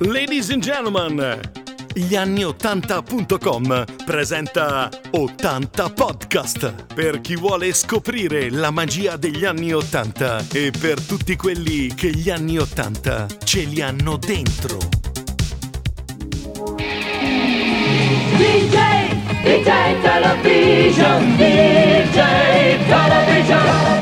Ladies and gentlemen, glianniottanta.com presenta 80 Podcast per chi vuole scoprire la magia degli anni 80 e per tutti quelli che gli anni 80 ce li hanno dentro. DeeJay, DeeJay Television, DeeJay Television.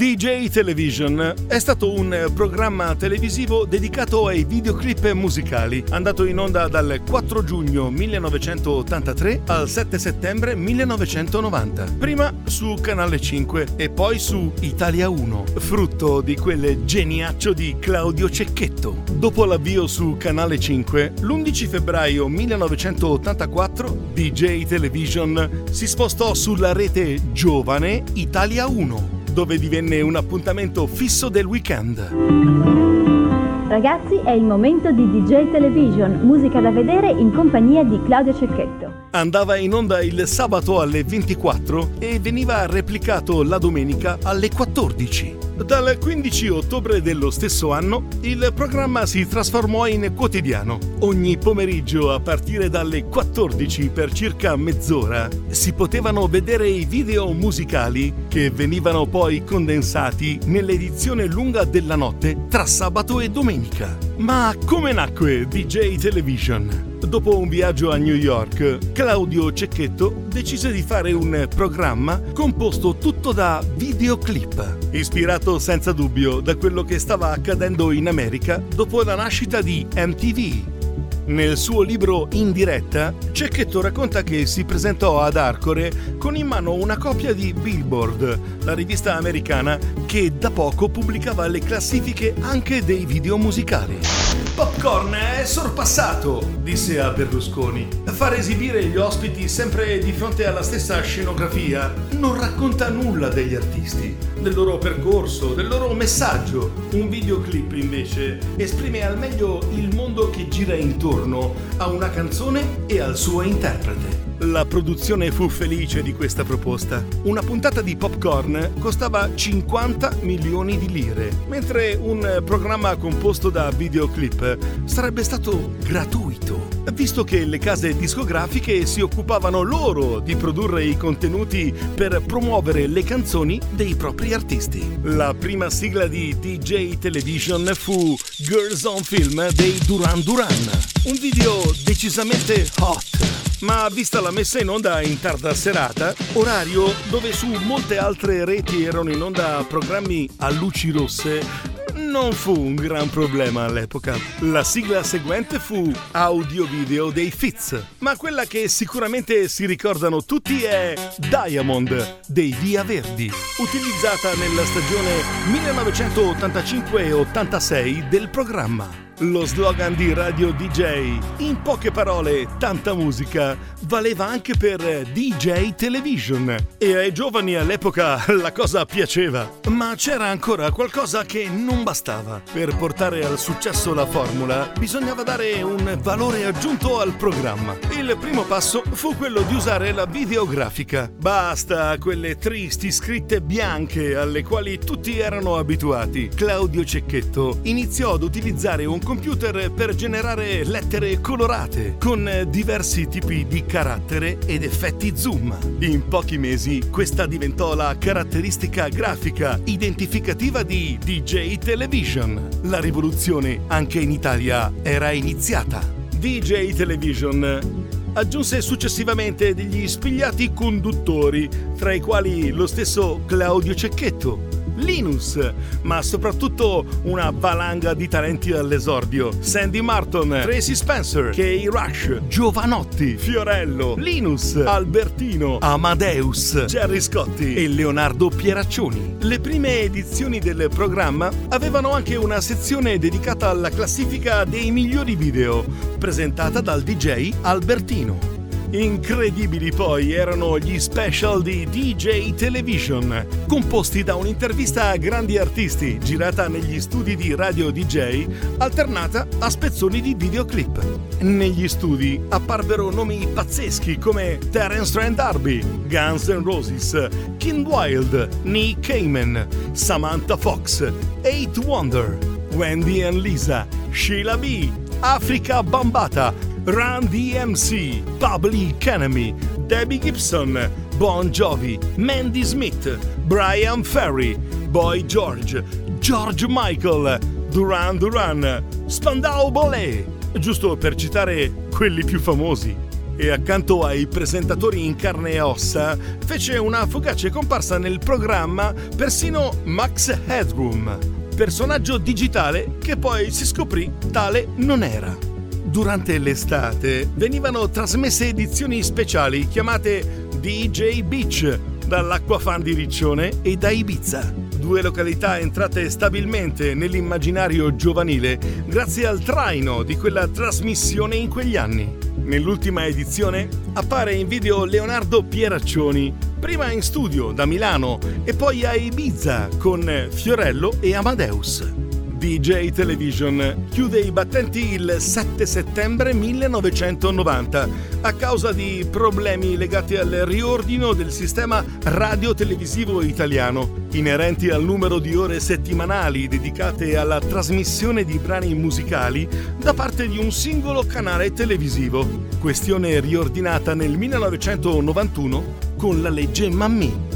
DeeJay Television è stato un programma televisivo dedicato ai videoclip musicali, andato in onda dal 4 giugno 1983 al 7 settembre 1990, prima su Canale 5 e poi su Italia 1, frutto di quel geniaccio di Claudio Cecchetto. Dopo l'avvio su Canale 5, l'11 febbraio 1984, DeeJay Television si spostò sulla rete giovane Italia 1, dove divenne un appuntamento fisso del weekend. Ragazzi, è il momento di DeeJay Television, musica da vedere in compagnia di Claudio Cecchetto. Andava in onda il sabato alle 24 e veniva replicato la domenica alle 14. Dal 15 ottobre dello stesso anno il programma si trasformò in quotidiano. Ogni pomeriggio a partire dalle 14 per circa mezz'ora si potevano vedere i video musicali che venivano poi condensati nell'edizione lunga della notte tra sabato e domenica. Ma come nacque DeeJay Television? Dopo un viaggio a New York, Claudio Cecchetto decise di fare un programma composto tutto da videoclip, ispirato senza dubbio da quello che stava accadendo in America dopo la nascita di MTV. Nel suo libro In diretta, Cecchetto racconta che si presentò ad Arcore con in mano una copia di Billboard, la rivista americana che da poco pubblicava le classifiche anche dei video musicali. Popcorn è sorpassato, disse a Berlusconi. Far esibire gli ospiti sempre di fronte alla stessa scenografia non racconta nulla degli artisti, del loro percorso, del loro messaggio. Un videoclip, invece, esprime al meglio il mondo che gira intorno a una canzone e al suo interprete. La produzione fu felice di questa proposta. Una puntata di Popcorn costava 50 milioni di lire, mentre un programma composto da videoclip sarebbe stato gratuito, visto che le case discografiche si occupavano loro di produrre i contenuti per promuovere le canzoni dei propri artisti. La prima sigla di DeeJay Television fu Girls on Film dei Duran Duran, un video decisamente hot. Ma vista la messa in onda in tarda serata, orario dove su molte altre reti erano in onda programmi a luci rosse, non fu un gran problema all'epoca. La sigla seguente fu Audio Video dei Fizz, ma quella che sicuramente si ricordano tutti è Diamond dei Via Verdi, utilizzata nella stagione 1985-86 del programma. Lo slogan di Radio DeeJay, in poche parole tanta musica, valeva anche per DeeJay Television e ai giovani all'epoca la cosa piaceva, ma c'era ancora qualcosa che non bastava. Per portare al successo la formula bisognava dare un valore aggiunto al programma. Il primo passo fu quello di usare la videografica. Basta quelle tristi scritte bianche alle quali tutti erano abituati. Claudio Cecchetto iniziò ad utilizzare un computer per generare lettere colorate con diversi tipi di carattere ed effetti zoom. In pochi mesi questa diventò la caratteristica grafica identificativa di DeeJay Television. La rivoluzione anche in Italia era iniziata. DeeJay Television aggiunse successivamente degli spigliati conduttori, tra i quali lo stesso Claudio Cecchetto, Linus, ma soprattutto una valanga di talenti all'esordio: Sandy Marton, Tracy Spencer, Kay Rush, Jovanotti, Fiorello, Linus, Albertino, Amadeus, Jerry Scotti e Leonardo Pieraccioni. Le prime edizioni del programma avevano anche una sezione dedicata alla classifica dei migliori video, presentata dal DJ Albertino. Incredibili poi erano gli special di DeeJay Television, composti da un'intervista a grandi artisti girata negli studi di Radio DeeJay, alternata a spezzoni di videoclip. Negli studi apparvero nomi pazzeschi come Terence Trent D'Arby, Guns N' Roses, Kim Wilde, Nick Kamen, Samantha Fox, Eight Wonder, Wendy and Lisa, Sheila B., Africa Bambata, Run DMC, Public Enemy, Debbie Gibson, Bon Jovi, Mandy Smith, Brian Ferry, Boy George, George Michael, Duran Duran, Spandau Ballet, giusto per citare quelli più famosi. E accanto ai presentatori in carne e ossa fece una fugace comparsa nel programma persino Max Headroom, personaggio digitale che poi si scoprì tale non era. Durante l'estate venivano trasmesse edizioni speciali chiamate DeeJay Beach dall'Acquafan di Riccione e da Ibiza, due località entrate stabilmente nell'immaginario giovanile grazie al traino di quella trasmissione in quegli anni. Nell'ultima edizione appare in video Leonardo Pieraccioni, prima in studio da Milano e poi a Ibiza con Fiorello e Amadeus. Deejay Television chiude i battenti il 7 settembre 1990 a causa di problemi legati al riordino del sistema radiotelevisivo italiano, inerenti al numero di ore settimanali dedicate alla trasmissione di brani musicali da parte di un singolo canale televisivo, questione riordinata nel 1991 con la legge Mammì.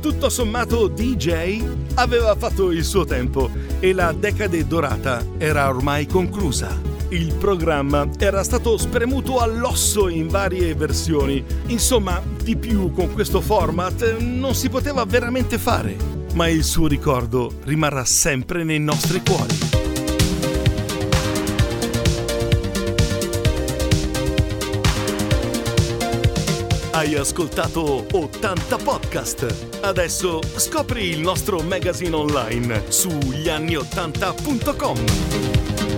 Tutto sommato DeeJay aveva fatto il suo tempo e la decade dorata era ormai conclusa. Il programma era stato spremuto all'osso in varie versioni, insomma di più con questo format non si poteva veramente fare, ma il suo ricordo rimarrà sempre nei nostri cuori. Hai ascoltato 80 Podcast, adesso scopri il nostro magazine online su glianniottanta.com.